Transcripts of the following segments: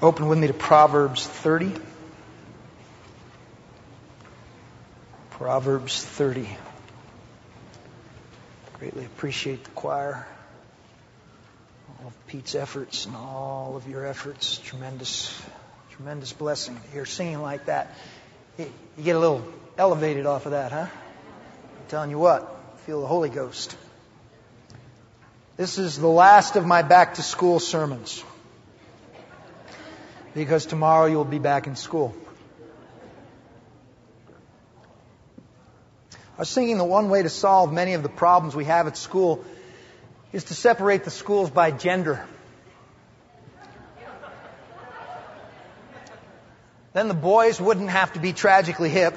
Open with me to Proverbs 30. Proverbs 30. Greatly appreciate the choir. All of Pete's efforts and all of your efforts. Tremendous blessing. You're singing like that. You get a little elevated off of that, huh? I'm telling you what, feel the Holy Ghost. This is the last of my back-to-school sermons, because tomorrow you'll be back in school. I was thinking that one way to solve many of the problems we have at school is to separate the schools by gender. Then the boys wouldn't have to be tragically hip,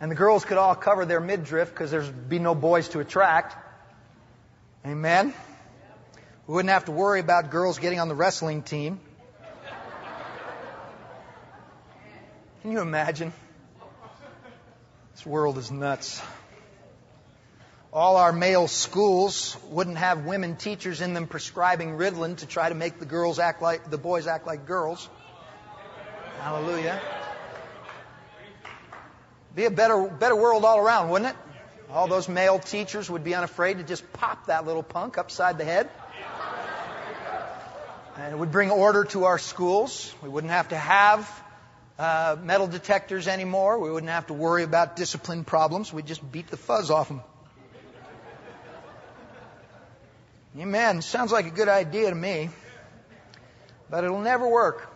and the girls could all cover their midriff because there'd be no boys to attract. Amen? We wouldn't have to worry about girls getting on the wrestling team. Can you imagine? This world is nuts. All our male schools wouldn't have women teachers in them prescribing Ritalin to try to make the girls act like the boys act like girls. Hallelujah. Be a better world all around, wouldn't it? All those male teachers would be unafraid to just pop that little punk upside the head. And it would bring order to our schools. We wouldn't have to have metal detectors anymore. We wouldn't have to worry about discipline problems. We'd just beat the fuzz off them. Amen. Sounds like a good idea to me. But it'll never work.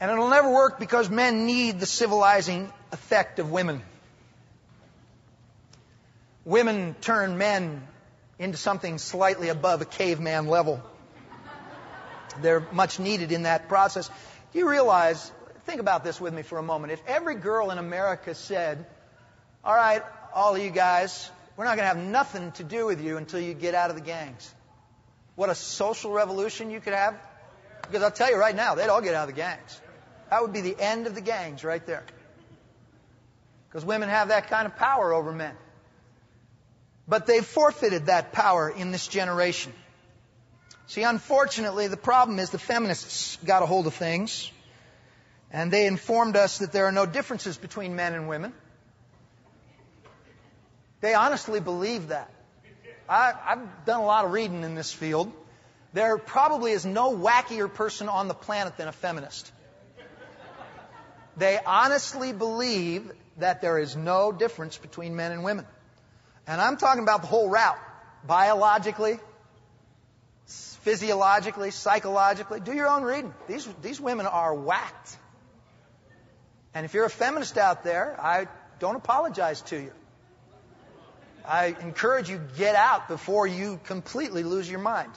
And it'll never work because men need the civilizing effect of women. Women turn men into something slightly above a caveman level. They're much needed in that process. Do you realize, think about this with me for a moment, if every girl in America said, all right, all of you guys, we're not going to have nothing to do with you until you get out of the gangs. What a social revolution you could have. Because I'll tell you right now, they'd all get out of the gangs. That would be the end of the gangs right there. Because women have that kind of power over men. But they've forfeited that power in this generation. See, unfortunately, the problem is the feminists got a hold of things, and they informed us that there are no differences between men and women. They honestly believe that. I've done a lot of reading in this field. There probably is no wackier person on the planet than a feminist. They honestly believe that there is no difference between men and women. And I'm talking about the whole route, biologically, physiologically, psychologically. Do your own reading. These women are whacked. And if you're a feminist out there, I don't apologize to you. I encourage you, get out before you completely lose your mind.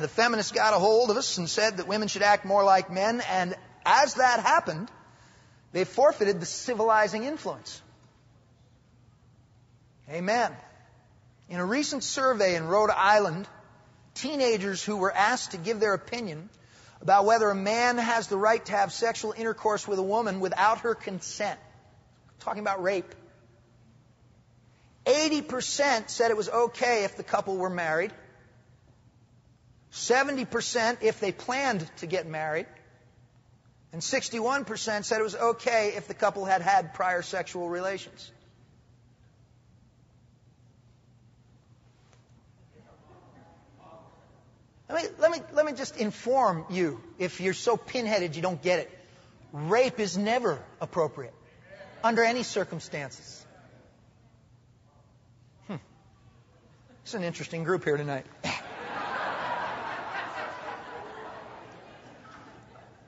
The feminists got a hold of us and said that women should act more like men. And as that happened, they forfeited the civilizing influence. Amen. In a recent survey in Rhode Island, teenagers who were asked to give their opinion about whether a man has the right to have sexual intercourse with a woman without her consent. I'm talking about rape. 80% said it was okay if the couple were married. 70% if they planned to get married. And 61% said it was okay if the couple had had prior sexual relations. Let me just inform you, if you're so pinheaded you don't get it. Rape is never appropriate under any circumstances. It's an interesting group here tonight.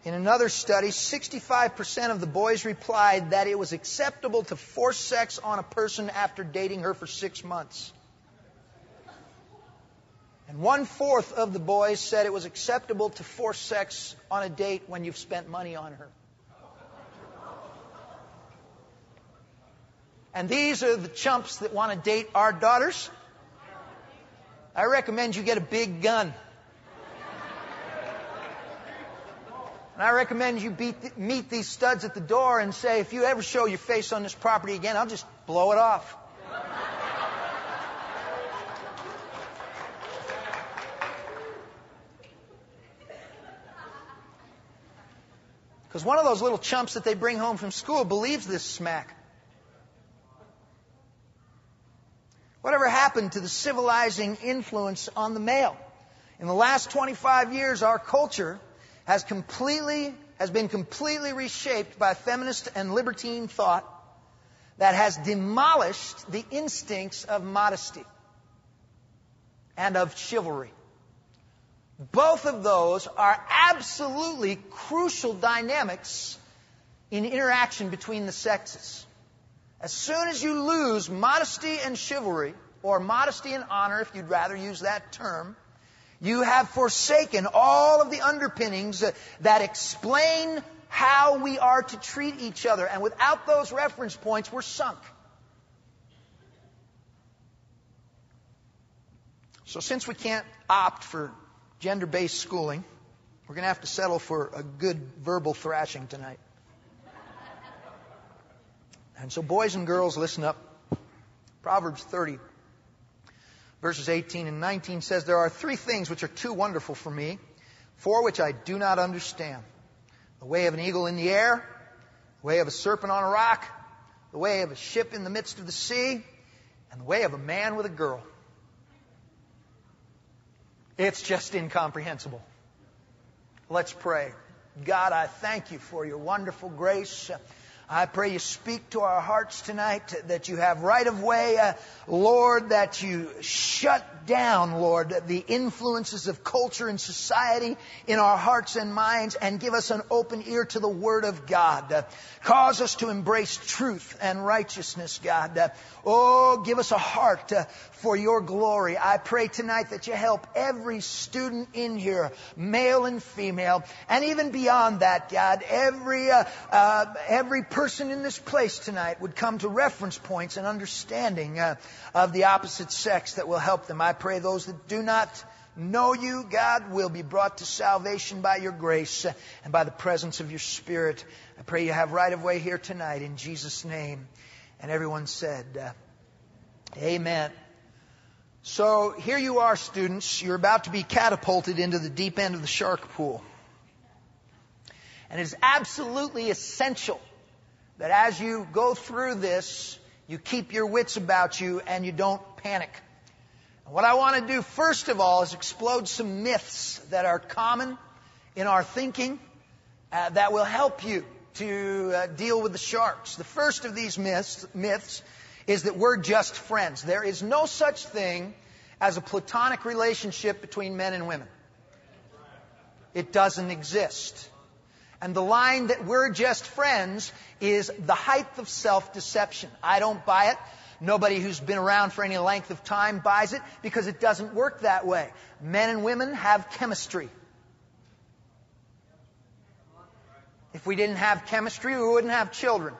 In another study, 65% of the boys replied that it was acceptable to force sex on a person after dating her for 6 months. And 1/4 of the boys said it was acceptable to force sex on a date when you've spent money on her. And these are the chumps that want to date our daughters. I recommend you get a big gun. And I recommend you meet these studs at the door and say, if you ever show your face on this property again, I'll just blow it off. Because one of those little chumps that they bring home from school believes this smack. Whatever happened to the civilizing influence on the male? In the last 25 years, our culture has been completely reshaped by feminist and libertine thought that has demolished the instincts of modesty and of chivalry. Both of those are absolutely crucial dynamics in interaction between the sexes. As soon as you lose modesty and chivalry, or modesty and honor, if you'd rather use that term, you have forsaken all of the underpinnings that explain how we are to treat each other. And without those reference points, we're sunk. So since we can't opt for gender-based schooling, we're going to have to settle for a good verbal thrashing tonight. And so boys and girls, listen up. Proverbs 30, verses 18 and 19 says, "There are three things which are too wonderful for me, for which I do not understand. The way of an eagle in the air, the way of a serpent on a rock, the way of a ship in the midst of the sea, and the way of a man with a girl." It's just incomprehensible. Let's pray. God, I thank you for your wonderful grace. I pray you speak to our hearts tonight, that you have right of way, Lord, that you shut down, Lord, the influences of culture and society in our hearts and minds, and give us an open ear to the Word of God. Cause us to embrace truth and righteousness, God. Give us a heart for your glory. I pray tonight that you help every student in here, male and female, and even beyond that, God, every person in this place tonight would come to reference points and understanding of the opposite sex that will help them. I pray those that do not know you, God, will be brought to salvation by your grace and by the presence of your Spirit. I pray you have right of way here tonight in Jesus' name. And everyone said, Amen. So here you are, students. You're about to be catapulted into the deep end of the shark pool. And it is absolutely essential that as you go through this, you keep your wits about you and you don't panic. And what I want to do first of all is explode some myths that are common in our thinking that will help you to deal with the sharks. The first of these myths is that we're just friends. There is no such thing as a platonic relationship between men and women. It doesn't exist. And the line that we're just friends is the height of self-deception. I don't buy it. Nobody who's been around for any length of time buys it, because it doesn't work that way. Men and women have chemistry. If we didn't have chemistry, we wouldn't have children.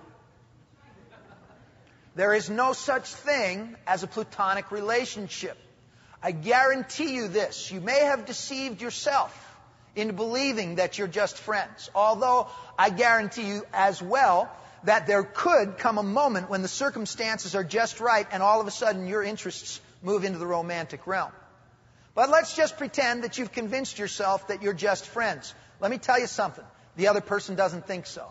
There is no such thing as a platonic relationship. I guarantee you this. You may have deceived yourself into believing that you're just friends. Although I guarantee you as well that there could come a moment when the circumstances are just right and all of a sudden your interests move into the romantic realm. But let's just pretend that you've convinced yourself that you're just friends. Let me tell you something. The other person doesn't think so.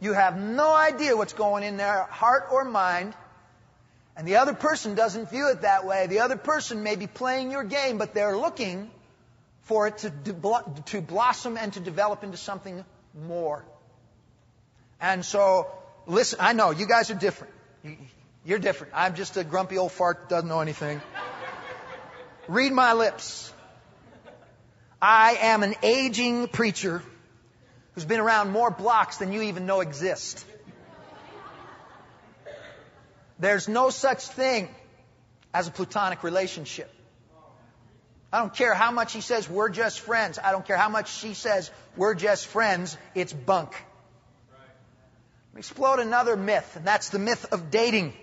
You have no idea what's going in their heart or mind. And the other person doesn't view it that way. The other person may be playing your game, but they're looking for it to blossom and to develop into something more. And so, listen, I know you guys are different. You're different. I'm just a grumpy old fart that doesn't know anything. Read my lips. I am an aging preacher who's been around more blocks than you even know exist. There's no such thing as a platonic relationship. I don't care how much he says we're just friends. I don't care how much she says we're just friends. It's bunk. Let me explode another myth, and that's the myth of dating.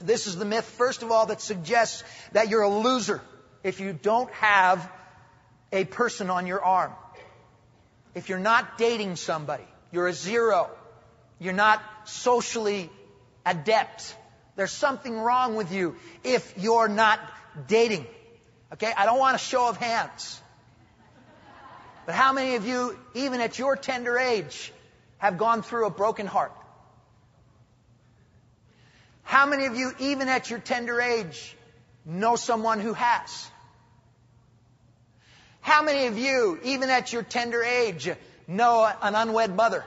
This is the myth, first of all, that suggests that you're a loser if you don't have a person on your arm. If you're not dating somebody, you're a zero. You're not socially adept. There's something wrong with you if you're not dating. Okay? I don't want a show of hands. But how many of you, even at your tender age, have gone through a broken heart? How many of you, even at your tender age, know someone who has? How many of you, even at your tender age, know an unwed mother?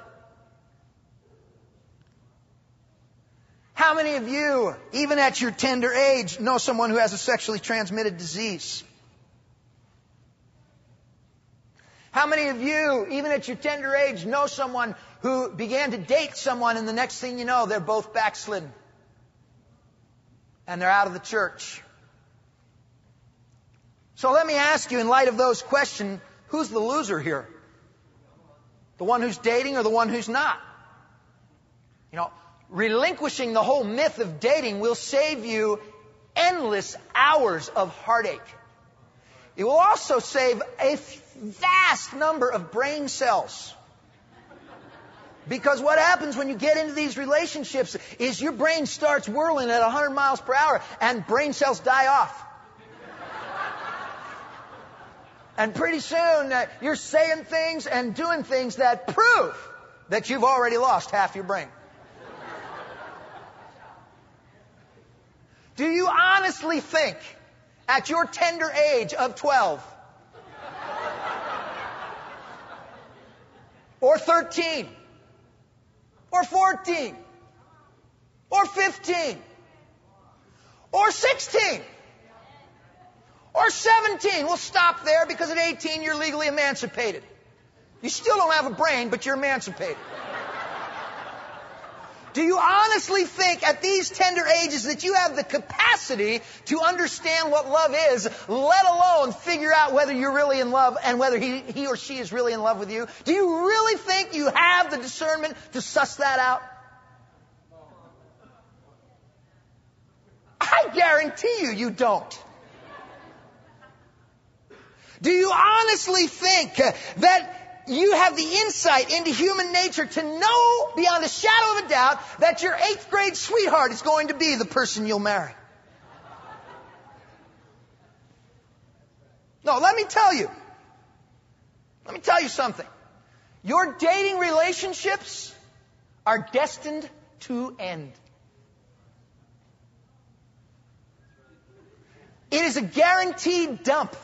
How many of you, even at your tender age, know someone who has a sexually transmitted disease? How many of you, even at your tender age, know someone who began to date someone and the next thing you know, they're both backslidden? And they're out of the church. So let me ask you, in light of those questions, who's the loser here? The one who's dating or the one who's not? You know, relinquishing the whole myth of dating will save you endless hours of heartache. It will also save a vast number of brain cells. Because what happens when you get into these relationships is your brain starts whirling at 100 miles per hour and brain cells die off. And pretty soon you're saying things and doing things that prove that you've already lost half your brain. Do you honestly think at your tender age of 12 or 13 or 14, or 15, or 16, or 17. We'll stop there because at 18 you're legally emancipated. You still don't have a brain, but you're emancipated. Do you honestly think at these tender ages that you have the capacity to understand what love is, let alone figure out whether you're really in love and whether he or she is really in love with you? Do you really think you have the discernment to suss that out? I guarantee you, you don't. Do you honestly think that you have the insight into human nature to know beyond a shadow of a doubt that your 8th grade sweetheart is going to be the person you'll marry? No, let me tell you. Let me tell you something. Your dating relationships are destined to end. It is a guaranteed dump.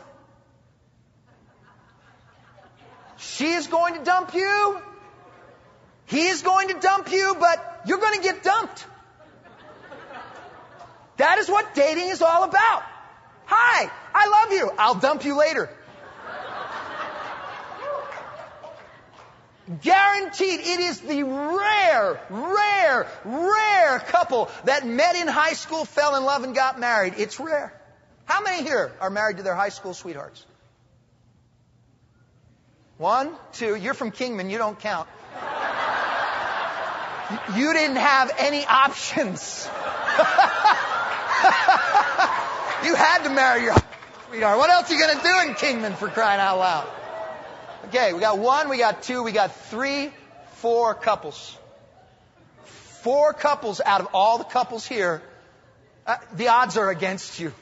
She is going to dump you. He is going to dump you, but you're going to get dumped. That is what dating is all about. Hi, I love you. I'll dump you later. Guaranteed, it is the rare couple that met in high school, fell in love, and got married. It's rare. How many here are married to their high school sweethearts? 1, 2, you're from Kingman, you don't count. You didn't have any options. You had to marry your sweetheart. What else are you going to do in Kingman, for crying out loud? Okay, we got 1, we got 2, we got 3, 4 couples. 4 couples out of all the couples here. The odds are against you.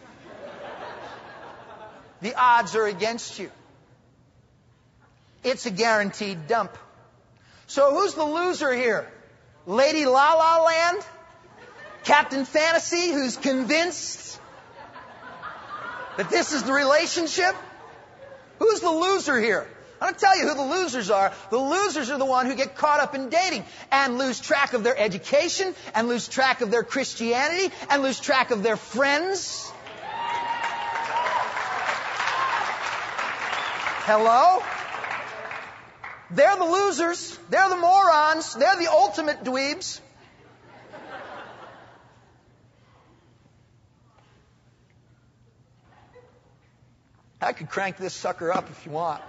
The odds are against you. It's a guaranteed dump. So who's the loser here? Lady La La Land? Captain Fantasy, who's convinced that this is the relationship? Who's the loser here? I'm going to tell you who the losers are. The losers are the ones who get caught up in dating and lose track of their education and lose track of their Christianity and lose track of their friends. Hello? They're the losers. They're the morons. They're the ultimate dweebs. I could crank this sucker up if you want.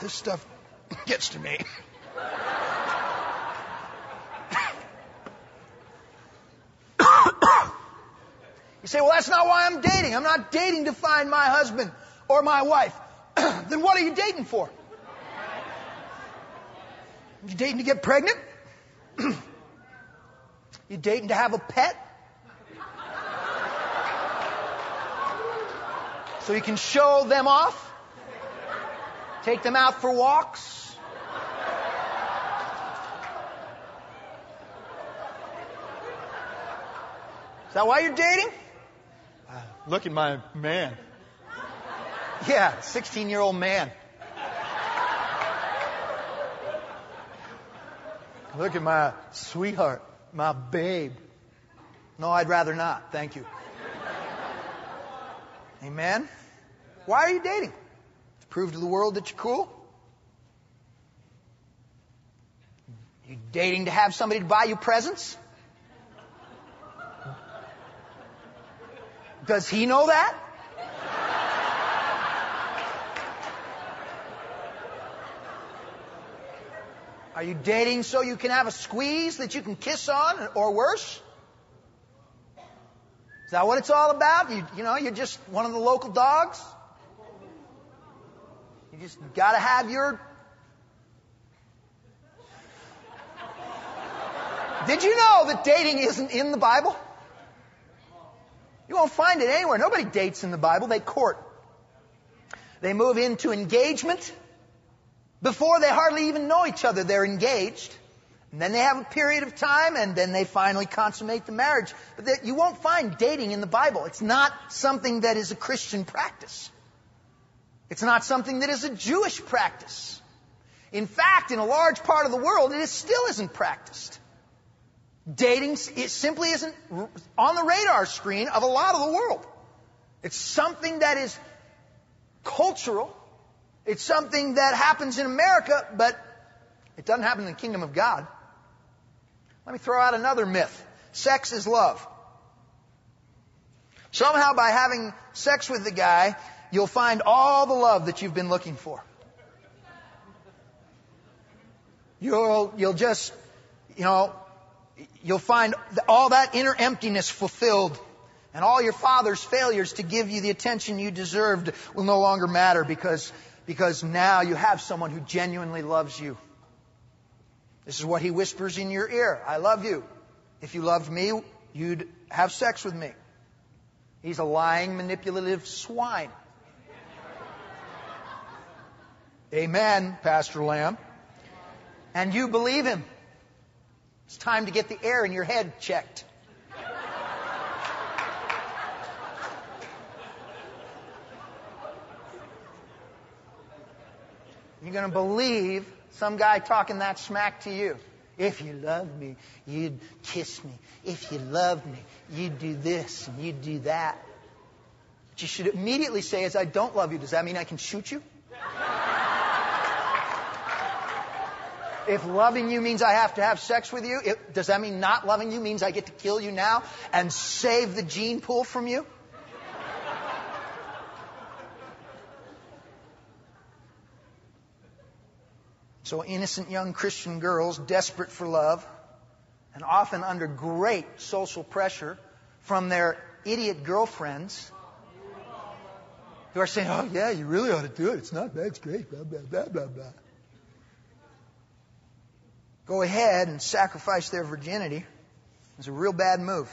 This stuff gets to me. You say, well, that's not why I'm dating. I'm not dating to find my husband or my wife. Then what are you dating for? You dating to get pregnant? You dating to have a pet? so you can show them off, take them out for walks. Is that why you're dating? Look at my man. Yeah, 16-year-old man. Look at my sweetheart, my babe. No, I'd rather not. Thank you. Amen? Why are you dating? To prove to the world that you're cool? You dating to have somebody to buy you presents? Does he know that? Are you dating so you can have a squeeze that you can kiss on, or worse? Is that what it's all about? You know, you're just one of the local dogs? You just got to have your... Did you know that dating isn't in the Bible? You won't find it anywhere. Nobody dates in the Bible. They court. They move into engagement. Before they hardly even know each other, they're engaged. And then they have a period of time, and then they finally consummate the marriage. But you won't find dating in the Bible. It's not something that is a Christian practice. It's not something that is a Jewish practice. In fact, in a large part of the world, it still isn't practiced. Dating, it simply isn't on the radar screen of a lot of the world. It's something that is cultural. It's something that happens in America, but it doesn't happen in the kingdom of God. Let me throw out another myth. Sex is love. Somehow by having sex with the guy, you'll find all the love that you've been looking for. You'll just, you know, you'll find all that inner emptiness fulfilled. And all your father's failures to give you the attention you deserved will no longer matter because now you have someone who genuinely loves you. This is what he whispers in your ear. I love you. If you loved me, you'd have sex with me. He's a lying, manipulative swine. Amen, Pastor Lamb. And you believe him. It's time to get the air in your head checked. You're going to believe some guy talking that smack to you. If you love me, you'd kiss me. If you love me, you'd do this and you'd do that. What you should immediately say is, I don't love you. Does that mean I can shoot you? If loving you means I have to have sex with you, does that mean not loving you means I get to kill you now and save the gene pool from you? So innocent young Christian girls, desperate for love, and often under great social pressure from their idiot girlfriends, who are saying, oh yeah, you really ought to do it. It's not bad, it's great, blah, blah, blah, blah, blah. Go ahead and sacrifice their virginity. It's a real bad move.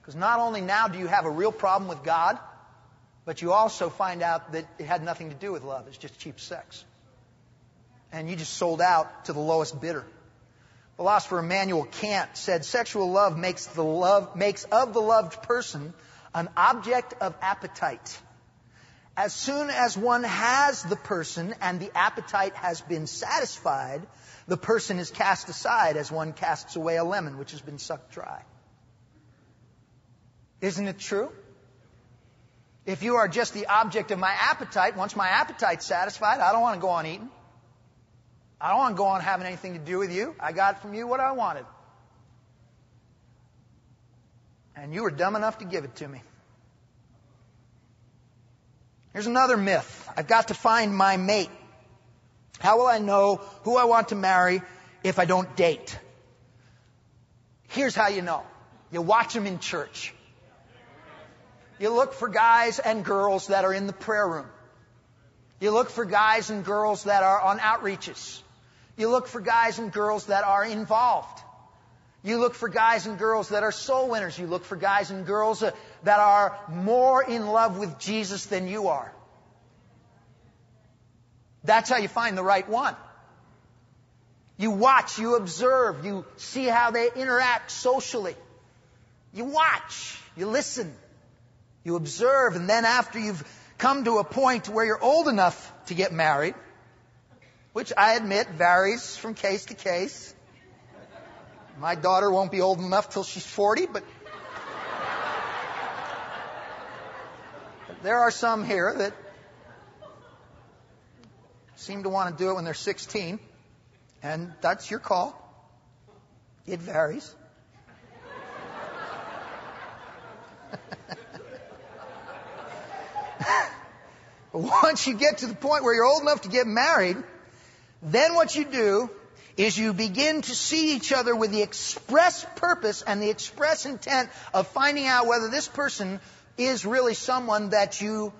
Because not only now do you have a real problem with God, but you also find out that it had nothing to do with love. It's just cheap sex. And you just sold out to the lowest bidder. Philosopher Immanuel Kant said, sexual love makes of the loved person an object of appetite. As soon as one has the person and the appetite has been satisfied, the person is cast aside as one casts away a lemon which has been sucked dry. Isn't it true? If you are just the object of my appetite, once my appetite's satisfied, I don't want to go on eating. I don't want to go on having anything to do with you. I got from you what I wanted. And you were dumb enough to give it to me. Here's another myth. I've got to find my mate. How will I know who I want to marry if I don't date? Here's how you know. You watch them in church. You look for guys and girls that are in the prayer room. You look for guys and girls that are on outreaches. You look for guys and girls that are involved. You look for guys and girls that are soul winners. You look for guys and girls that are more in love with Jesus than you are. That's how you find the right one. You watch, you observe, you see how they interact socially. You watch, you listen, you observe, and then after you've come to a point where you're old enough to get married, which I admit varies from case to case. My daughter won't be old enough till she's 40, but there are some here that seem to want to do it when they're 16, and that's your call. It varies. But once you get to the point where you're old enough to get married, then what you do is you begin to see each other with the express purpose and the express intent of finding out whether this person is really someone that you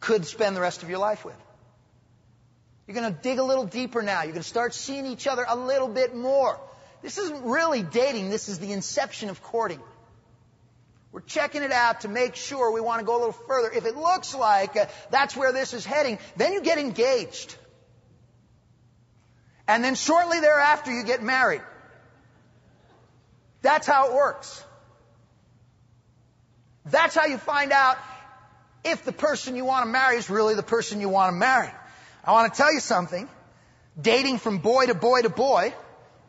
could spend the rest of your life with. You're going to dig a little deeper now. You're going to start seeing each other a little bit more. This isn't really dating. This is the inception of courting. We're checking it out to make sure we want to go a little further. If it looks like that's where this is heading, then you get engaged. And then shortly thereafter, you get married. That's how it works. That's how you find out if the person you want to marry is really the person you want to marry. I want to tell you something. Dating from boy to boy to boy,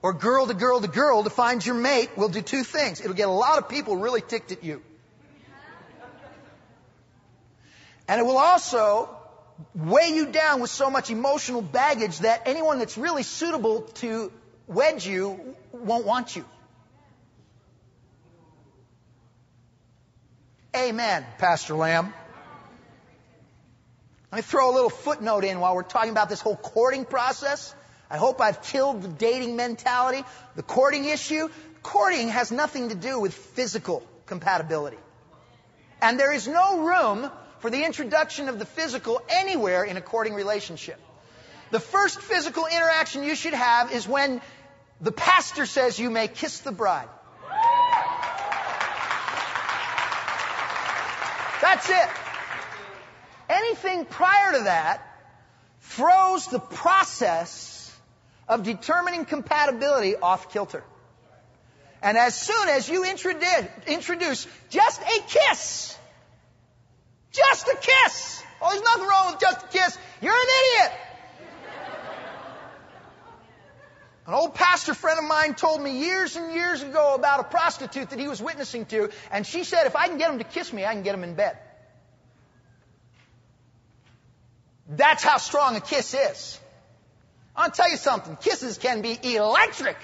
or girl to girl to girl, to find your mate will do two things. It'll get a lot of people really ticked at you. And it will also weigh you down with so much emotional baggage that anyone that's really suitable to wed you won't want you. Amen, Pastor Lamb. Let me throw a little footnote in while we're talking about this whole courting process. I hope I've killed the dating mentality, the courting issue. Courting has nothing to do with physical compatibility. And there is no room for the introduction of the physical anywhere in a courting relationship. The first physical interaction you should have is when the pastor says you may kiss the bride. That's it. Anything prior to that throws the process of determining compatibility off kilter. And as soon as you introduce just a kiss, just a kiss! Oh, there's nothing wrong with just a kiss. You're an idiot! An old pastor friend of mine told me years and years ago about a prostitute that he was witnessing to, and she said, if I can get him to kiss me, I can get him in bed. That's how strong a kiss is. I'll tell you something. Kisses can be electric.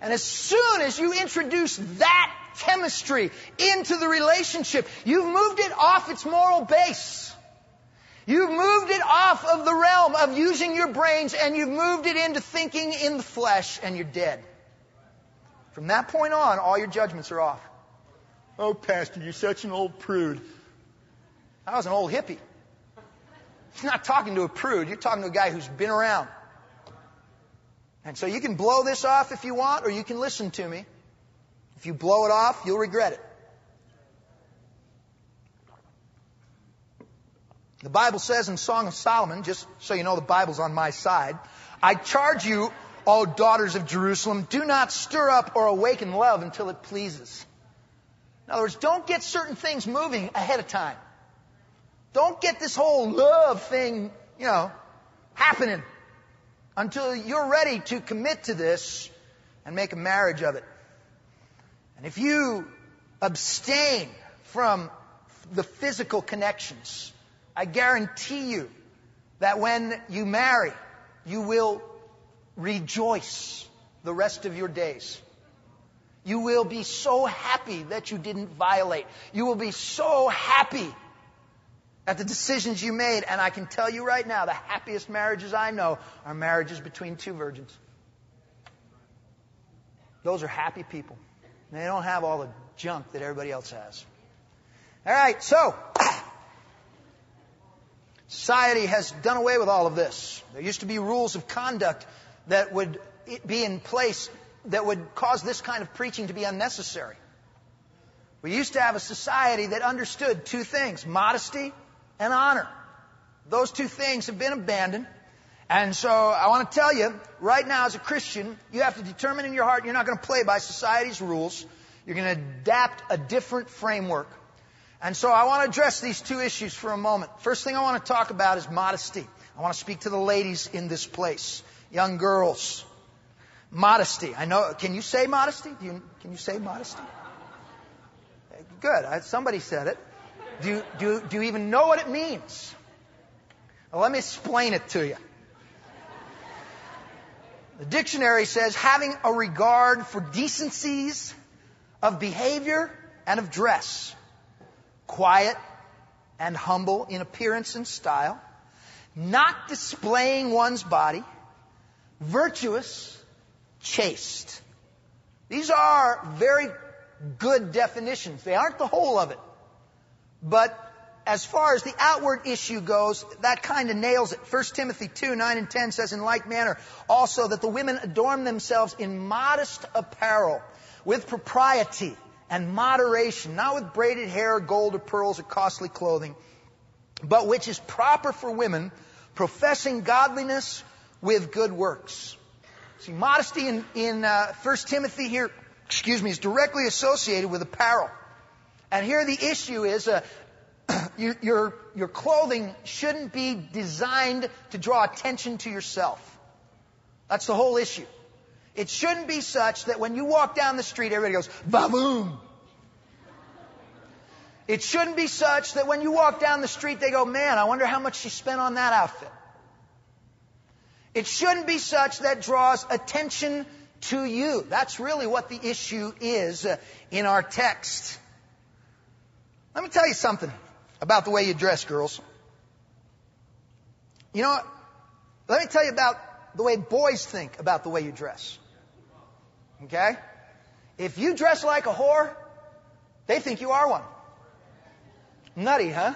And as soon as you introduce that chemistry into the relationship, you've moved it off its moral base. You've moved it off of the realm of using your brains, and you've moved it into thinking in the flesh, and you're dead. From that point on, all your judgments are off. Oh, Pastor, you're such an old prude. I was an old hippie. You're not talking to a prude. You're talking to a guy who's been around. And so you can blow this off if you want, or you can listen to me. If you blow it off, you'll regret it. The Bible says in Song of Solomon, just so you know the Bible's on my side, I charge you, O daughters of Jerusalem, do not stir up or awaken love until it pleases. In other words, don't get certain things moving ahead of time. Don't get this whole love thing, happening until you're ready to commit to this and make a marriage of it. And if you abstain from the physical connections, I guarantee you that when you marry, you will rejoice the rest of your days. You will be so happy that you didn't violate. You will be so happy at the decisions you made, and I can tell you right now, the happiest marriages I know are marriages between two virgins. Those are happy people. They don't have all the junk that everybody else has. All right, so Society has done away with all of this. There used to be rules of conduct that would be in place that would cause this kind of preaching to be unnecessary. We used to have a society that understood two things, modesty and honor. Those two things have been abandoned. And so I want to tell you, right now as a Christian, you have to determine in your heart you're not going to play by society's rules. You're going to adapt a different framework. And so I want to address these two issues for a moment. First thing I want to talk about is modesty. I want to speak to the ladies in this place, young girls. Modesty. I know. Can you say modesty? Can you say modesty? Good. Somebody said it. Do you even know what it means? Well, let me explain it to you. The dictionary says having a regard for decencies of behavior and of dress, quiet and humble in appearance and style, not displaying one's body, virtuous, chaste. These are very good definitions. They aren't the whole of it. But as far as the outward issue goes, that kind of nails it. 1 Timothy 2, 9 and 10 says, in like manner also that the women adorn themselves in modest apparel, with propriety and moderation, not with braided hair, gold or pearls or costly clothing, but which is proper for women, professing godliness with good works. See, modesty in 1 Timothy here, is directly associated with apparel. And here the issue is your clothing shouldn't be designed to draw attention to yourself. That's the whole issue. It shouldn't be such that when you walk down the street, everybody goes, ba-boom. It shouldn't be such that when you walk down the street, they go, man, I wonder how much she spent on that outfit. It shouldn't be such that draws attention to you. That's really what the issue is in our text. Let me tell you something about the way you dress, girls. You know, let me tell you about the way boys think about the way you dress. Okay? If you dress like a whore, they think you are one. Nutty, huh?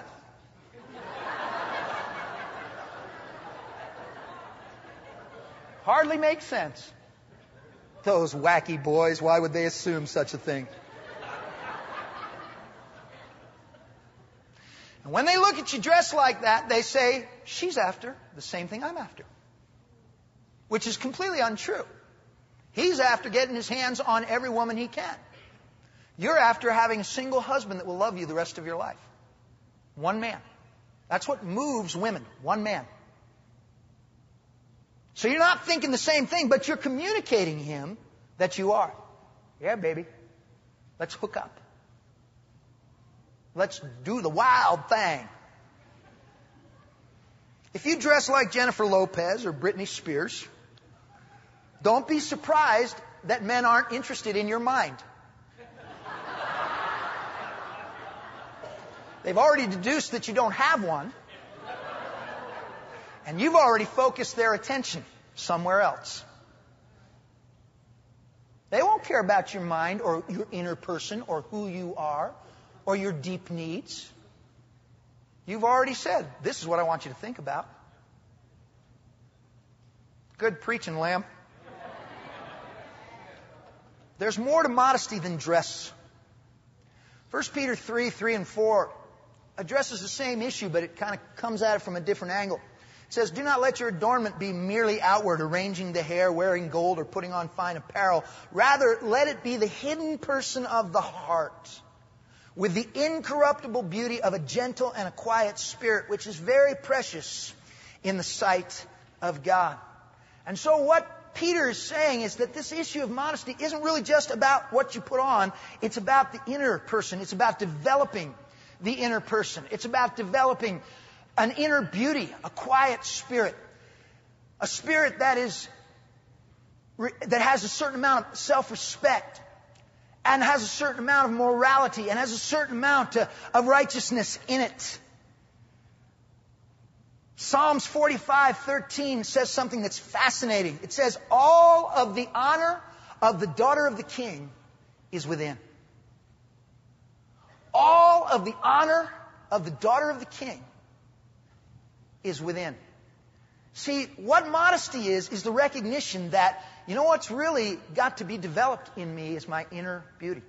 Hardly makes sense. Those wacky boys, why would they assume such a thing? And when they look at you dressed like that, they say, she's after the same thing I'm after. Which is completely untrue. He's after getting his hands on every woman he can. You're after having a single husband that will love you the rest of your life. One man. That's what moves women. One man. So you're not thinking the same thing, but you're communicating him that you are. Yeah, baby. Let's hook up. Let's do the wild thing. If you dress like Jennifer Lopez or Britney Spears, don't be surprised that men aren't interested in your mind. They've already deduced that you don't have one. And you've already focused their attention somewhere else. They won't care about your mind or your inner person or who you are or your deep needs. You've already said, this is what I want you to think about. Good preaching, Lamb. There's more to modesty than dress. 1 Peter 3, 3 and 4 addresses the same issue, but it kind of comes at it from a different angle. It says, do not let your adornment be merely outward, arranging the hair, wearing gold, or putting on fine apparel. Rather, let it be the hidden person of the heart, with the incorruptible beauty of a gentle and a quiet spirit, which is very precious in the sight of God. And so what Peter is saying is that this issue of modesty isn't really just about what you put on. It's about the inner person. It's about developing the inner person. It's about developing an inner beauty, a quiet spirit, a spirit that has a certain amount of self-respect and has a certain amount of morality and has a certain amount of righteousness in it. Psalms 45:13 says something that's fascinating. It says, all of the honor of the daughter of the king is within. All of the honor of the daughter of the king is within. See, what modesty is the recognition that, you know, what's really got to be developed in me is my inner beauty.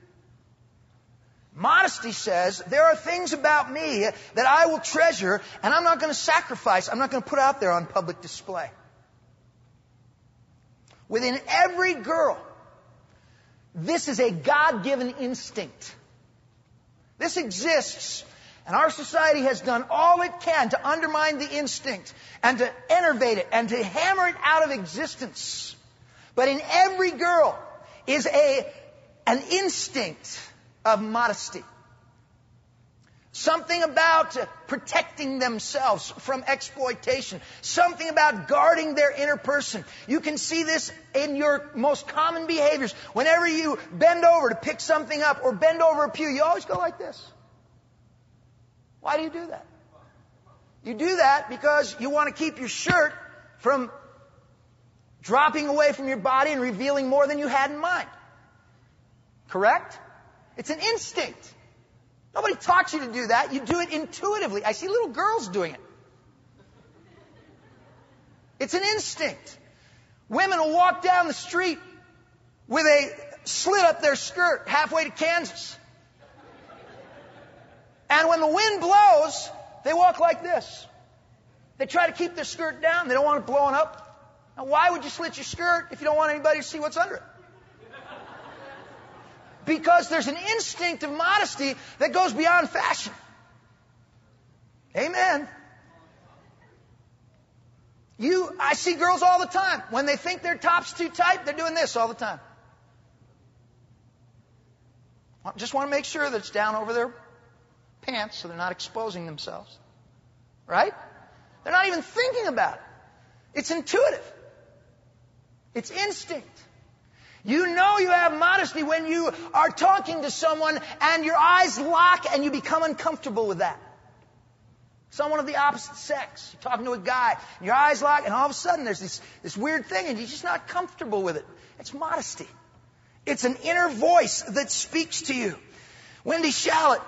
Modesty says, there are things about me that I will treasure and I'm not going to sacrifice. I'm not going to put out there on public display. Within every girl, this is a God-given instinct. This exists. And our society has done all it can to undermine the instinct and to enervate it and to hammer it out of existence. But in every girl is an instinct of modesty. Something about protecting themselves from exploitation. Something about guarding their inner person. You can see this in your most common behaviors. Whenever you bend over to pick something up or bend over a pew, you always go like this. Why do you do that? You do that because you want to keep your shirt from dropping away from your body and revealing more than you had in mind. Correct? It's an instinct. Nobody taught you to do that. You do it intuitively. I see little girls doing it. It's an instinct. Women will walk down the street with a slit up their skirt halfway to Kansas. And when the wind blows, they walk like this. They try to keep their skirt down. They don't want it blowing up. Now, why would you slit your skirt if you don't want anybody to see what's under it? Because there's an instinct of modesty that goes beyond fashion. Amen. I see girls all the time. When they think their top's too tight, they're doing this all the time. Just want to make sure that it's down over their pants so they're not exposing themselves. Right? They're not even thinking about it. It's intuitive. It's instinct. You know you have modesty when you are talking to someone and your eyes lock and you become uncomfortable with that. Someone of the opposite sex. You're talking to a guy, and your eyes lock, and all of a sudden there's this weird thing and you're just not comfortable with it. It's modesty. It's an inner voice that speaks to you. Wendy Shallett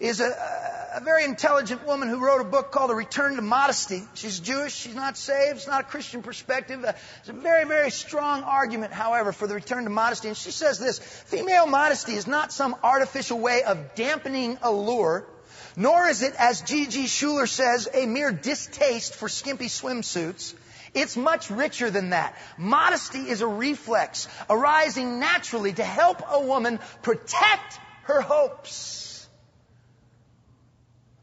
is a very intelligent woman who wrote a book called A Return to Modesty. She's Jewish. She's not saved. It's not a Christian perspective. It's a very, very strong argument, however, for the return to modesty. And she says this: female modesty is not some artificial way of dampening allure, nor is it, as G.G. Schuler says, a mere distaste for skimpy swimsuits. It's much richer than that. Modesty is a reflex arising naturally to help a woman protect her hopes.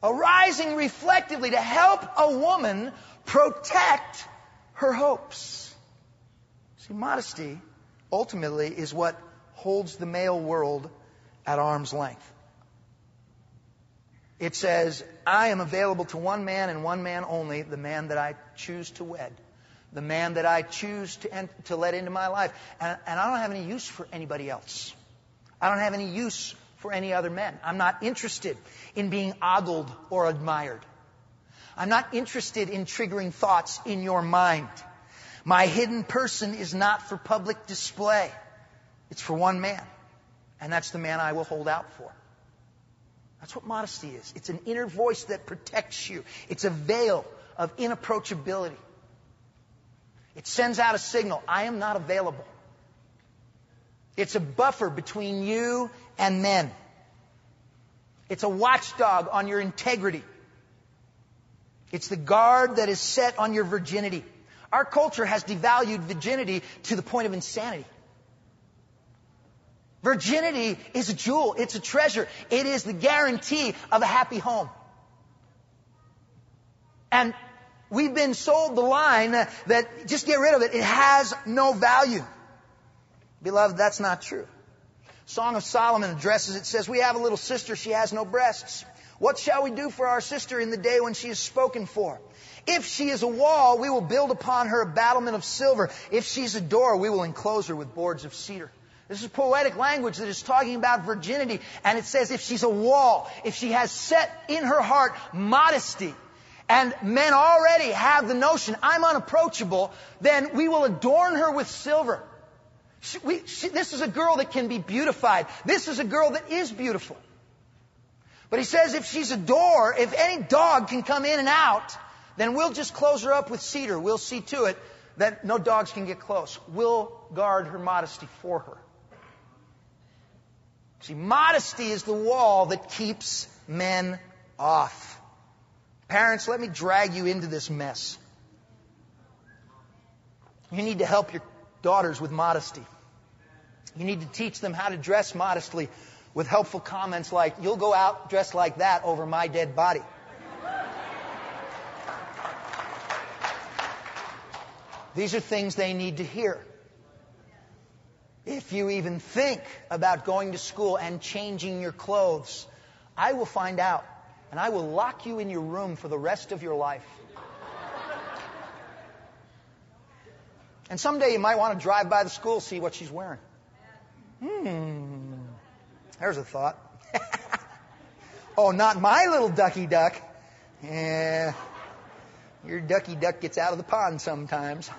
Arising reflectively to help a woman protect her hopes. See, modesty ultimately is what holds the male world at arm's length. It says, I am available to one man and one man only, the man that I choose to wed, the man that I choose to let into my life. And I don't have any use for anybody else. I don't have any use for any other men. I'm not interested in being ogled or admired. I'm not interested in triggering thoughts in your mind. My hidden person is not for public display. It's for one man. And that's the man I will hold out for. That's what modesty is. It's an inner voice that protects you. It's a veil of inapproachability. It sends out a signal, I am not available. It's a buffer between you and men. It's a watchdog on your integrity. It's the guard that is set on your virginity. Our culture has devalued virginity to the point of insanity. Virginity is a jewel. It's a treasure. It is the guarantee of a happy home. And we've been sold the line that just get rid of it. It has no value. Beloved, that's not true. Song of Solomon addresses it, says, we have a little sister, she has no breasts. What shall we do for our sister in the day when she is spoken for? If she is a wall, we will build upon her a battlement of silver. If she's a door, we will enclose her with boards of cedar. This is poetic language that is talking about virginity. And it says, if she's a wall, if she has set in her heart modesty, and men already have the notion, I'm unapproachable, then we will adorn her with silver. This is a girl that can be beautified. This is a girl that is beautiful. But he says if she's a door, if any dog can come in and out, then we'll just close her up with cedar. We'll see to it that no dogs can get close. We'll guard her modesty for her. See, modesty is the wall that keeps men off. Parents, let me drag you into this mess. You need to help your daughters with modesty. You need to teach them how to dress modestly with helpful comments like, "You'll go out dressed like that over my dead body." These are things they need to hear. If you even think about going to school and changing your clothes, I will find out, and I will lock you in your room for the rest of your life. And someday you might want to drive by the school, see what she's wearing. There's a thought. Oh, not my little ducky duck. Yeah. Your ducky duck gets out of the pond sometimes.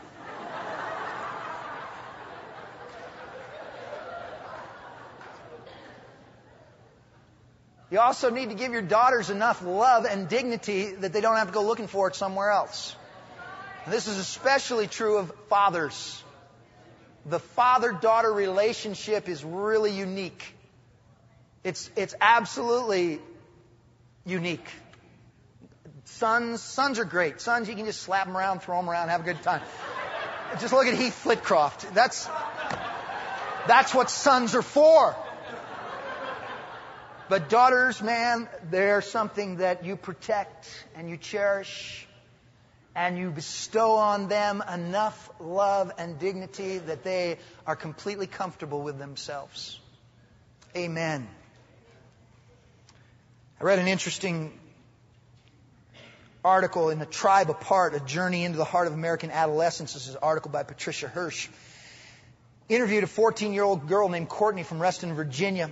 You also need to give your daughters enough love and dignity that they don't have to go looking for it somewhere else. And this is especially true of fathers. The father-daughter relationship is really unique. It's absolutely unique. Sons are great. Sons, you can just slap them around, throw them around, have a good time. Just look at Heath Flitcroft. That's what sons are for. But daughters, man, they're something that you protect and you cherish and you bestow on them enough love and dignity that they are completely comfortable with themselves. Amen. I read an interesting article in the Tribe Apart, A Journey into the Heart of American Adolescence. This is an article by Patricia Hirsch. Interviewed a 14-year-old girl named Courtney from Reston, Virginia,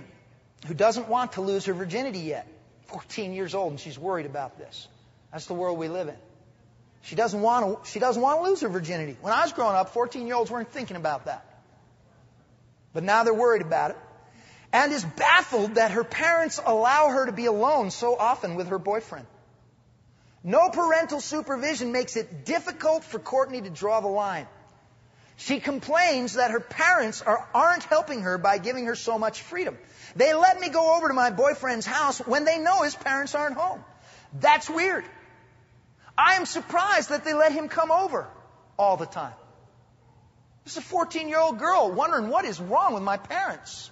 who doesn't want to lose her virginity yet. 14 years old, and she's worried about this. That's the world we live in. She doesn't want to lose her virginity. When I was growing up, 14-year-olds weren't thinking about that. But now they're worried about it and is baffled that her parents allow her to be alone so often with her boyfriend. No parental supervision makes it difficult for Courtney to draw the line. She complains that her parents aren't helping her by giving her so much freedom. "They let me go over to my boyfriend's house when they know his parents aren't home. That's weird. I am surprised that they let him come over all the time." This is a 14-year-old girl wondering what is wrong with my parents,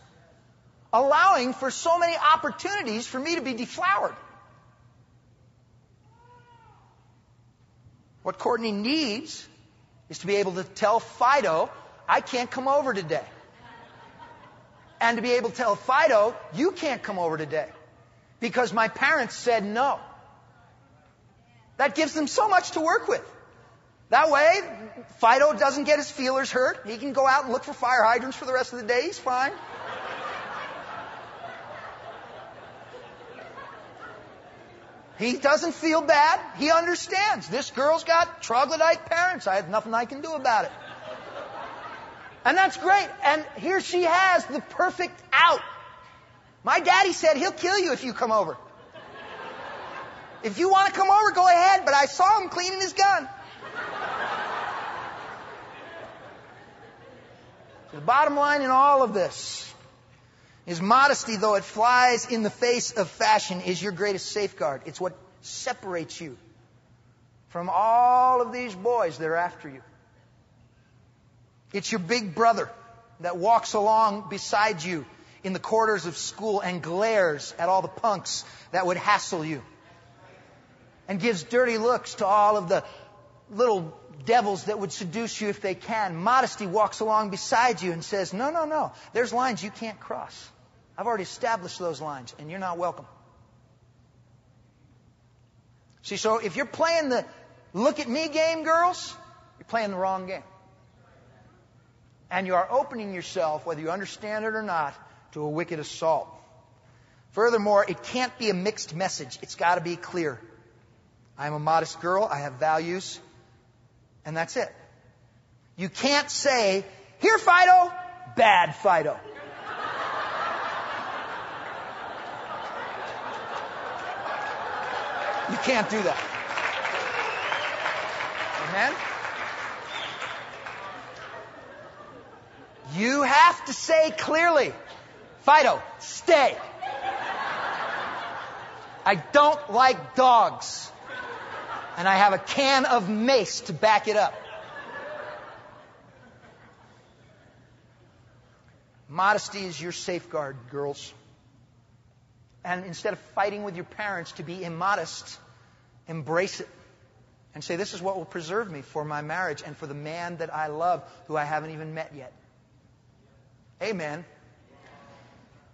allowing for so many opportunities for me to be deflowered. What Courtney needs is to be able to tell Fido, "I can't come over today." And to be able to tell Fido, "You can't come over today because my parents said no." That gives them so much to work with. That way, Fido doesn't get his feelers hurt. He can go out and look for fire hydrants for the rest of the day. He's fine. He doesn't feel bad. He understands. This girl's got troglodyte parents. I have nothing I can do about it. And that's great. And here she has the perfect out. My daddy said he'll kill you if you come over. If you want to come over, go ahead. But I saw him cleaning his gun. The bottom line in all of this is modesty, though it flies in the face of fashion, is your greatest safeguard. It's what separates you from all of these boys that are after you. It's your big brother that walks along beside you in the corridors of school and glares at all the punks that would hassle you and gives dirty looks to all of the little devils that would seduce you if they can. Modesty walks along beside you and says, no, there's lines you can't cross. I've already established those lines, and you're not welcome. See, so if you're playing the look-at-me game, girls, you're playing the wrong game. And you are opening yourself, whether you understand it or not, to a wicked assault. Furthermore, it can't be a mixed message. It's got to be clear. I'm a modest girl. I have values. And that's it. You can't say, "Here, Fido, bad Fido." You can't do that. Amen. You have to say clearly, Fido, stay. I don't like dogs. And I have a can of mace to back it up. Modesty is your safeguard, girls. And instead of fighting with your parents to be immodest, embrace it. And say, this is what will preserve me for my marriage and for the man that I love who I haven't even met yet. Amen.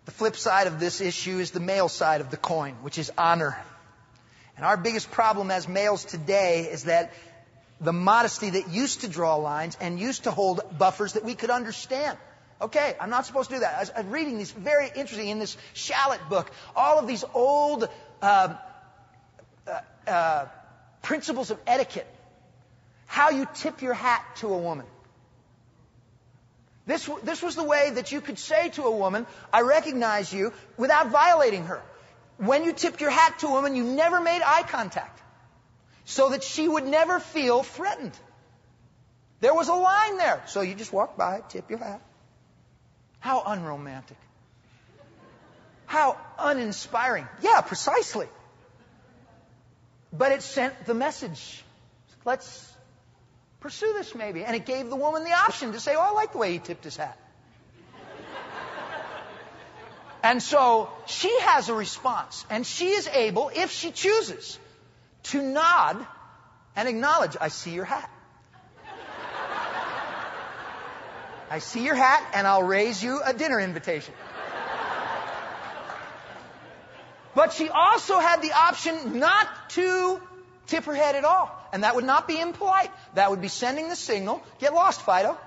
The flip side of this issue is the male side of the coin, which is honor. And our biggest problem as males today is that the modesty that used to draw lines and used to hold buffers that we could understand. Okay, I'm not supposed to do that. I was reading these very interesting in this Shalit book, all of these old principles of etiquette. How you tip your hat to a woman. This was the way that you could say to a woman, I recognize you, without violating her. When you tipped your hat to a woman, you never made eye contact so that she would never feel threatened. There was a line there. So you just walk by, tip your hat. How unromantic. How uninspiring. Yeah, precisely. But it sent the message. Let's pursue this maybe. And it gave the woman the option to say, oh, I like the way he tipped his hat. And so she has a response, and she is able, if she chooses, to nod and acknowledge, I see your hat. I see your hat, and I'll raise you a dinner invitation. But she also had the option not to tip her head at all, and that would not be impolite. That would be sending the signal, get lost, Fido.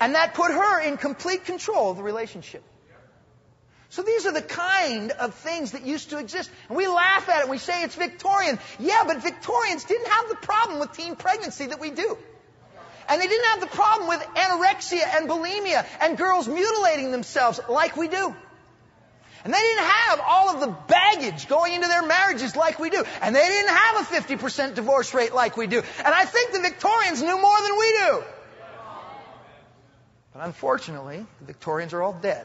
And that put her in complete control of the relationship. So these are the kind of things that used to exist. And we laugh at it. We say it's Victorian. Yeah, but Victorians didn't have the problem with teen pregnancy that we do. And they didn't have the problem with anorexia and bulimia and girls mutilating themselves like we do. And they didn't have all of the baggage going into their marriages like we do. And they didn't have a 50% divorce rate like we do. And I think the Victorians knew more than we do. But unfortunately, the Victorians are all dead.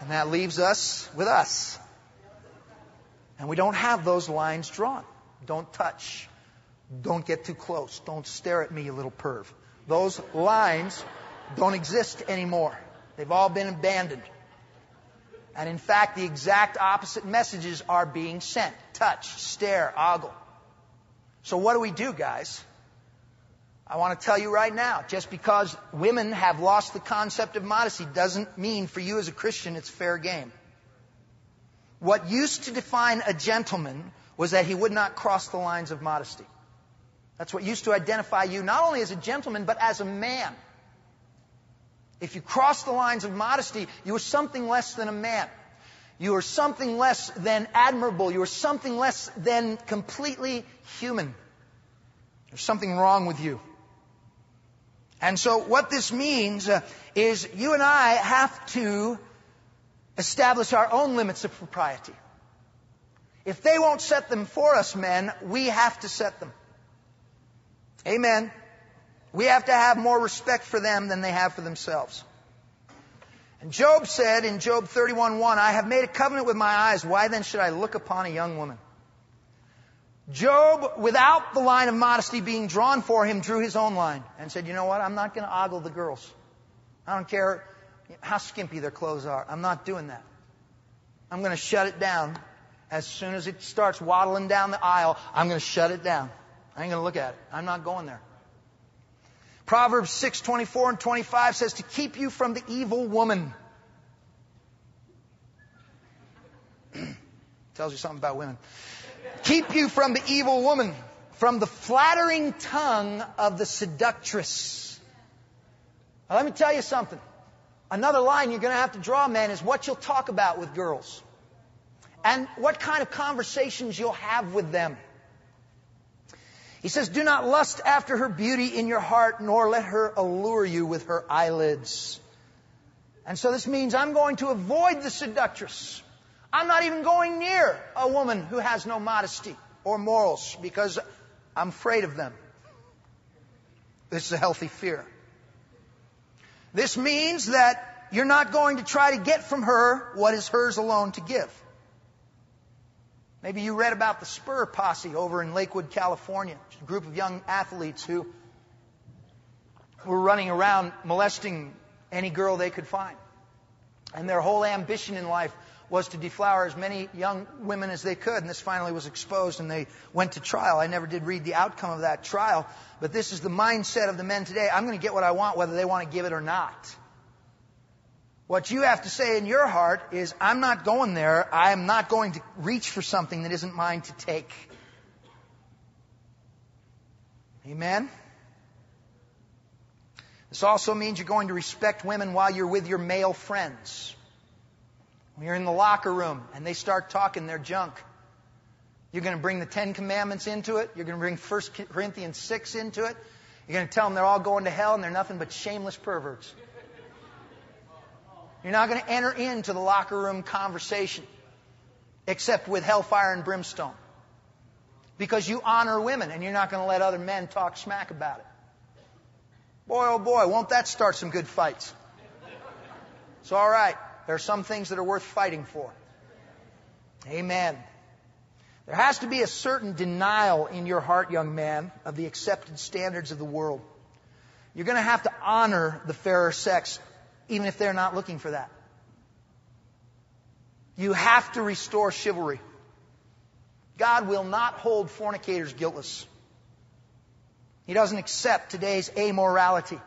And that leaves us with us. And we don't have those lines drawn. Don't touch. Don't get too close. Don't stare at me, you little perv. Those lines don't exist anymore. They've all been abandoned. And in fact, the exact opposite messages are being sent. Touch, stare, ogle. So what do we do, guys? I want to tell you right now, just because women have lost the concept of modesty doesn't mean for you as a Christian it's fair game. What used to define a gentleman was that he would not cross the lines of modesty. That's what used to identify you not only as a gentleman but as a man. If you crossed the lines of modesty, you were something less than a man. You were something less than admirable. You were something less than completely human. There's something wrong with you. And so what this means is you and I have to establish our own limits of propriety. If they won't set them for us, men, we have to set them. Amen. We have to have more respect for them than they have for themselves. And Job said in Job 31:1, I have made a covenant with my eyes. Why then should I look upon a young woman? Job, without the line of modesty being drawn for him, drew his own line and said, you know what? I'm not going to ogle the girls. I don't care how skimpy their clothes are. I'm not doing that. I'm going to shut it down. As soon as it starts waddling down the aisle, I'm going to shut it down. I ain't going to look at it. I'm not going there. Proverbs 6:24 and 25 says to keep you from the evil woman. Tells you something about women. Keep you from the evil woman, from the flattering tongue of the seductress. Now, let me tell you something. Another line you're going to have to draw, man, is what you'll talk about with girls. And what kind of conversations you'll have with them. He says, do not lust after her beauty in your heart, nor let her allure you with her eyelids. And so this means I'm going to avoid the seductress. I'm not even going near a woman who has no modesty. or morals because I'm afraid of them. This is a healthy fear. This means that you're not going to try to get from her what is hers alone to give. Maybe you read about the Spur Posse over in Lakewood, California. It's a group of young athletes who were running around molesting any girl they could find. And their whole ambition in life was to deflower as many young women as they could. And this finally was exposed and they went to trial. I never did read the outcome of that trial. But this is the mindset of the men today. I'm going to get what I want whether they want to give it or not. What you have to say in your heart is, I'm not going there. I am not going to reach for something that isn't mine to take. Amen? This also means you're going to respect women while you're with your male friends. When you're in the locker room and they start talking their junk, you're going to bring the 10 Commandments into it. You're going to bring 1 Corinthians 6 into it. You're going to tell them they're all going to hell and they're nothing but shameless perverts. You're not going to enter into the locker room conversation except with hellfire and brimstone because you honor women and you're not going to let other men talk smack about it. Boy, oh boy, won't that start some good fights? It's all right. There are some things that are worth fighting for. Amen. There has to be a certain denial in your heart, young man, of the accepted standards of the world. You're going to have to honor the fairer sex, even if they're not looking for that. You have to restore chivalry. God will not hold fornicators guiltless. He doesn't accept today's amorality.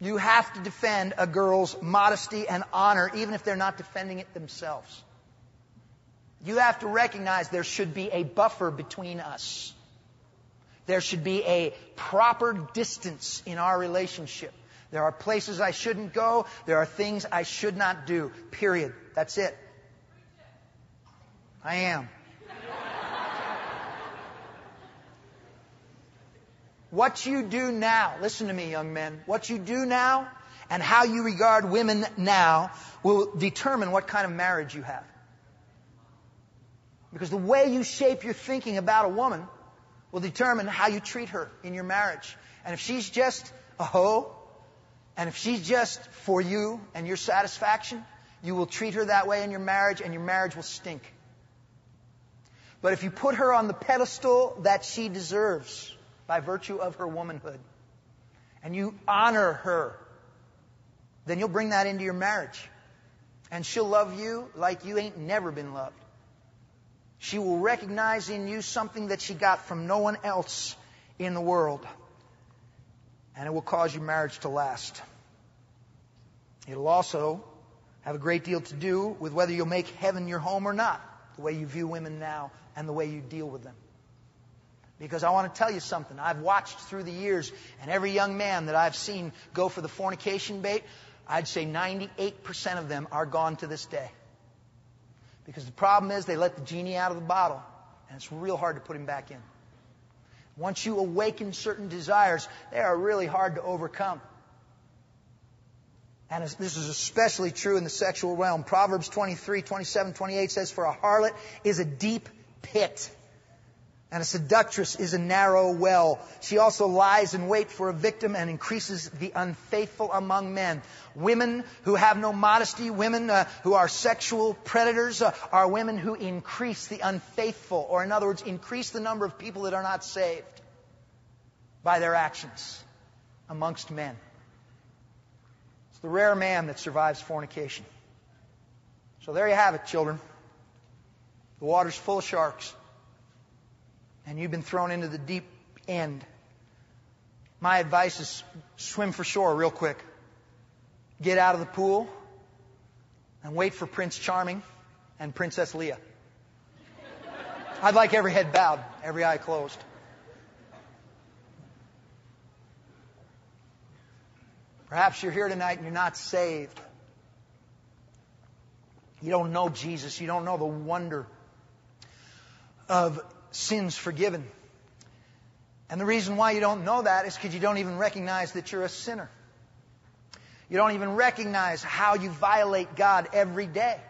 You have to defend a girl's modesty and honor, even if they're not defending it themselves. You have to recognize there should be a buffer between us. There should be a proper distance in our relationship. There are places I shouldn't go. There are things I should not do. Period. That's it. I am. What you do now, listen to me, young men, what you do now and how you regard women now will determine what kind of marriage you have. Because the way you shape your thinking about a woman will determine how you treat her in your marriage. And if she's just a hoe, and if she's just for you and your satisfaction, you will treat her that way in your marriage and your marriage will stink. But if you put her on the pedestal that she deserves, by virtue of her womanhood, and you honor her, then you'll bring that into your marriage. And she'll love you like you ain't never been loved. She will recognize in you something that she got from no one else in the world. And it will cause your marriage to last. It'll also have a great deal to do with whether you'll make heaven your home or not, the way you view women now and the way you deal with them. Because I want to tell you something. I've watched through the years, and every young man that I've seen go for the fornication bait, I'd say 98% of them are gone to this day. Because the problem is they let the genie out of the bottle, and it's real hard to put him back in. Once you awaken certain desires, they are really hard to overcome. And this is especially true in the sexual realm. Proverbs 23:27-28 says, "For a harlot is a deep pit, and a seductress is a narrow well. She also lies in wait for a victim and increases the unfaithful among men." Women who have no modesty, women who are sexual predators, are women who increase the unfaithful, or in other words, increase the number of people that are not saved by their actions amongst men. It's the rare man that survives fornication. So there you have it, children. The water's full of sharks. And you've been thrown into the deep end. My advice is swim for shore real quick. Get out of the pool and wait for Prince Charming and Princess Leia. I'd like every head bowed, every eye closed. Perhaps you're here tonight and you're not saved. You don't know Jesus. You don't know the wonder of sins forgiven. And the reason why you don't know that is because you don't even recognize that you're a sinner. You don't even recognize how you violate God every day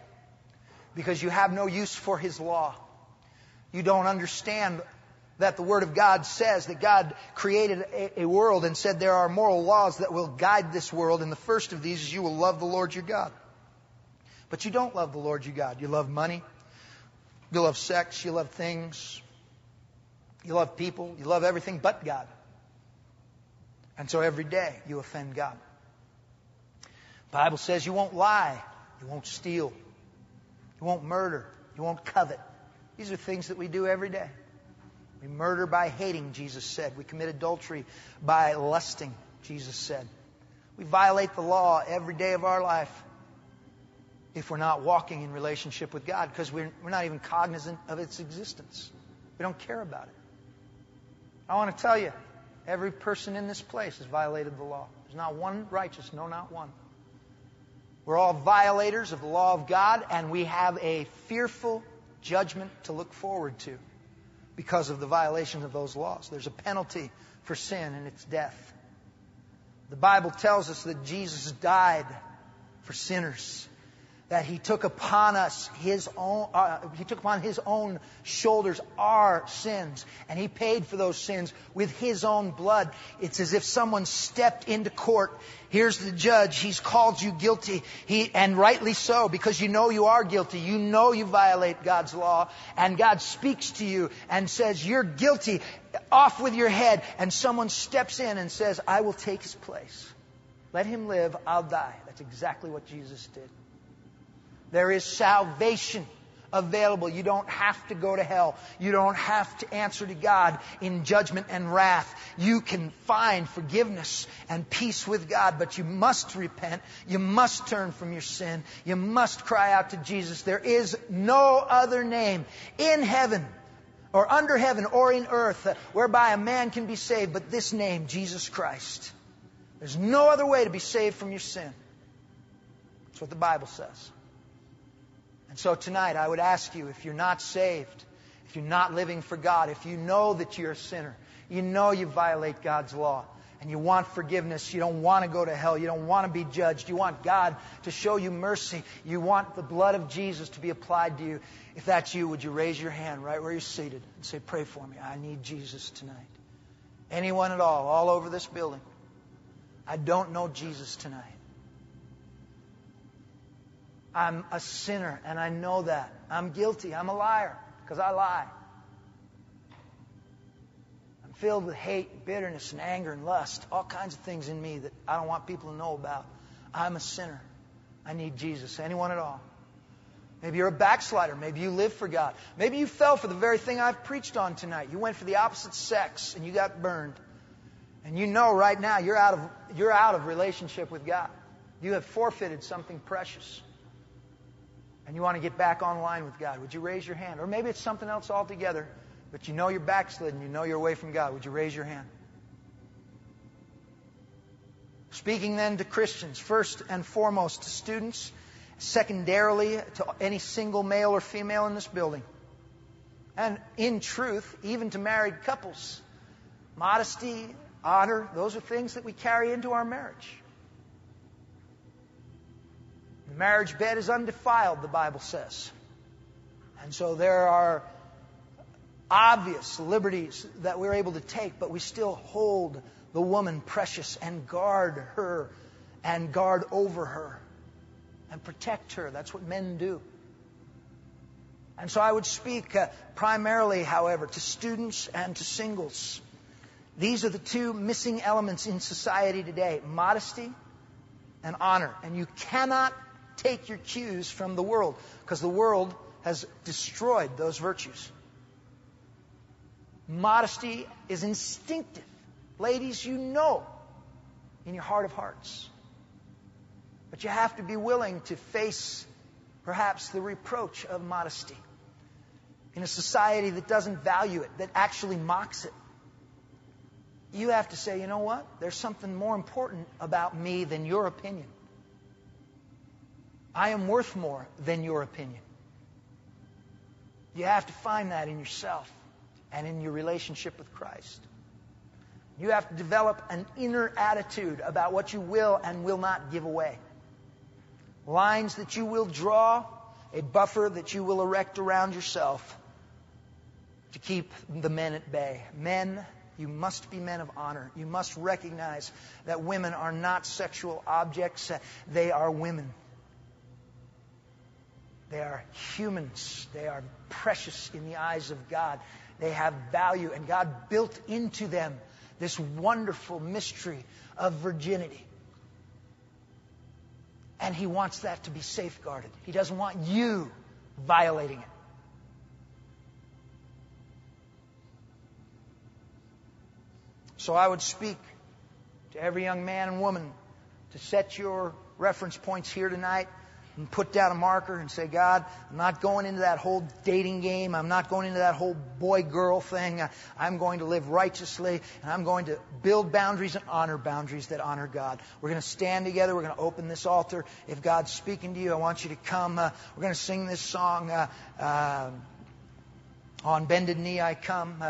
because you have no use for His law. You don't understand that the Word of God says that God created a world and said there are moral laws that will guide this world. And the first of these is you will love the Lord your God. But you don't love the Lord your God. You love money. You love sex. You love things. You love people. You love everything but God. And so every day you offend God. The Bible says you won't lie. You won't steal. You won't murder. You won't covet. These are things that we do every day. We murder by hating, Jesus said. We commit adultery by lusting, Jesus said. We violate the law every day of our life if we're not walking in relationship with God, because we're not even cognizant of its existence. We don't care about it. I want to tell you, every person in this place has violated the law. There's not one righteous, no, not one. We're all violators of the law of God, and we have a fearful judgment to look forward to because of the violation of those laws. There's a penalty for sin, and it's death. The Bible tells us that Jesus died for sinners, that He took upon us His own, He took upon His own shoulders our sins, and He paid for those sins with His own blood. It's as if someone stepped into court. Here's the judge. He's called you guilty, and rightly so, because you know you are guilty. You know you violate God's law, and God speaks to you and says, "You're guilty. Off with your head." And someone steps in and says, "I will take his place. Let him live. I'll die." That's exactly what Jesus did. There is salvation available. You don't have to go to hell. You don't have to answer to God in judgment and wrath. You can find forgiveness and peace with God, but you must repent. You must turn from your sin. You must cry out to Jesus. There is no other name in heaven or under heaven or in earth whereby a man can be saved but this name, Jesus Christ. There's no other way to be saved from your sin. That's what the Bible says. And so tonight, I would ask you, if you're not saved, if you're not living for God, if you know that you're a sinner, you know you violate God's law, and you want forgiveness, you don't want to go to hell, you don't want to be judged, you want God to show you mercy, you want the blood of Jesus to be applied to you, if that's you, would you raise your hand right where you're seated and say, "Pray for me. I need Jesus tonight." Anyone at all over this building. "I don't know Jesus tonight. I'm a sinner, and I know that. I'm guilty. I'm a liar, because I lie. I'm filled with hate, bitterness, and anger, and lust. All kinds of things in me that I don't want people to know about. I'm a sinner. I need Jesus." Anyone at all? Maybe you're a backslider. Maybe you live for God. Maybe you fell for the very thing I've preached on tonight. You went for the opposite sex, and you got burned. And you know right now you're out of relationship with God. You have forfeited something precious. And you want to get back online with God, would you raise your hand? Or maybe it's something else altogether, but you know you're backslidden, you know you're away from God. Would you raise your hand? Speaking then to Christians, first and foremost to students, secondarily to any single male or female in this building, and in truth, even to married couples. Modesty, honor, those are things that we carry into our marriage. The marriage bed is undefiled, the Bible says. And so there are obvious liberties that we're able to take, but we still hold the woman precious and guard her and guard over her and protect her. That's what men do. And so I would speak primarily, however, to students and to singles. These are the two missing elements in society today, modesty and honor. And you cannot take your cues from the world, because the world has destroyed those virtues. Modesty is instinctive. Ladies, you know in your heart of hearts. But you have to be willing to face perhaps the reproach of modesty in a society that doesn't value it, that actually mocks it. You have to say, "You know what? There's something more important about me than your opinion. I am worth more than your opinion." You have to find that in yourself and in your relationship with Christ. You have to develop an inner attitude about what you will and will not give away. Lines that you will draw, a buffer that you will erect around yourself to keep the men at bay. Men, you must be men of honor. You must recognize that women are not sexual objects. They are women. They are humans. They are precious in the eyes of God. They have value, and God built into them this wonderful mystery of virginity. And He wants that to be safeguarded. He doesn't want you violating it. So I would speak to every young man and woman to set your reference points here tonight and put down a marker and say, God, I'm not going into that whole dating game. I'm not going into that whole boy-girl thing. I'm going to live righteously, and I'm going to build boundaries and honor boundaries that honor God. We're going to stand together. We're going to open this altar. If God's speaking to you, I want you to come. We're going to sing this song, On Bended Knee I Come.